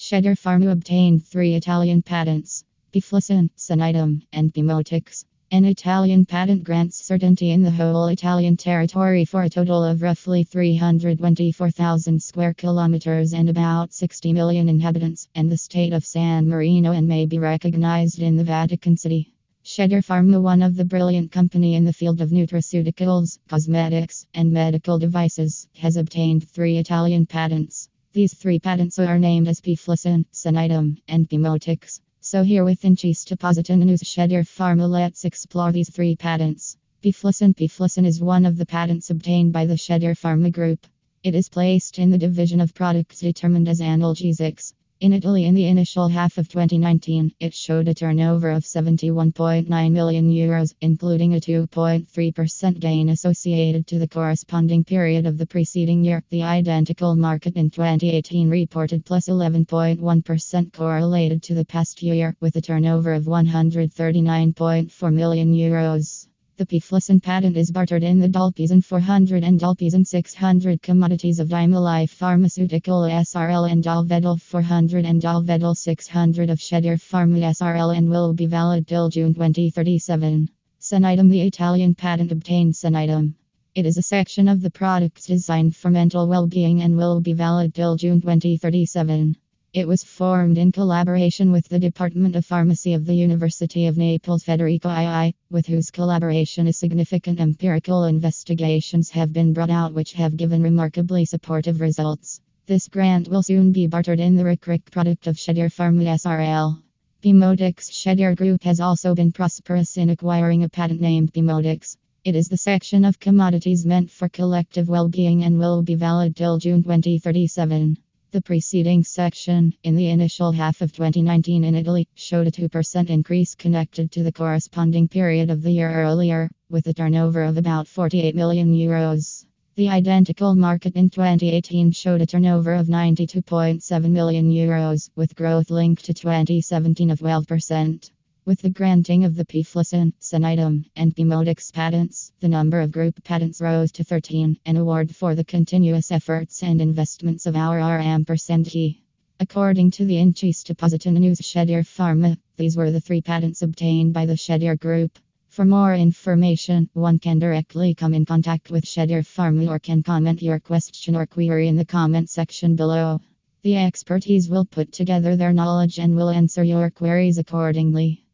Shedir Pharma obtained 3 Italian patents, Piflasen, Senitum, and Pimotix. An Italian patent grants certainty in the whole Italian territory for a total of roughly 324,000 square kilometers and about 60 million inhabitants, and the state of San Marino, and may be recognized in the Vatican City. Shedir Pharma, one of the brilliant company in the field of nutraceuticals, cosmetics, and medical devices, has obtained 3 Italian patents. These 3 patents are named as Piflasen, Senitum, and Pimotix. So here with Inchiesta Positanonews Shedir Pharma, let's explore these 3 patents. Piflasen. Piflasen is one of the patents obtained by the Shedir Pharma group. It is placed in the division of products determined as analgesics. In Italy, in the initial half of 2019, it showed a turnover of €71.9 million, including a 2.3% gain associated to the corresponding period of the preceding year. The identical market in 2018 reported plus 11.1% correlated to the past year, with a turnover of €139.4 million. The Piflasen patent is bartered in the Dalpizan 400 and Dalpizan 600 commodities of Dimalife Pharmaceutical SRL and Dalvedel 400 and Dalvedel 600 of Shedir Pharma SRL, and will be valid till June 2037. Senitum. The Italian patent obtained Senitum. It is a section of the products designed for mental well-being and will be valid till June 2037. It was formed in collaboration with the Department of Pharmacy of the University of Naples Federico II, with whose collaboration a significant empirical investigations have been brought out which have given remarkably supportive results. This grant will soon be bartered in the RICRIC product of Shedir Pharma SRL. Pimotix. Shedir Group has also been prosperous in acquiring a patent named Pimotix. It is the section of commodities meant for collective well-being and will be valid till June 2037. The preceding section, in the initial half of 2019 in Italy, showed a 2% increase connected to the corresponding period of the year earlier, with a turnover of about €48 million. The identical market in 2018 showed a turnover of €92.7 million, with growth linked to 2017 of 12%. With the granting of the Piflasen, Senitum, and Pimotix patents, the number of group patents rose to 13, an award for the continuous efforts and investments of our R&D. According to the Inchiesta Positanonews Shedir Pharma, these were the 3 patents obtained by the Shedir Group. For more information, one can directly come in contact with Shedir Pharma or can comment your question or query in the comment section below. The expertise will put together their knowledge and will answer your queries accordingly.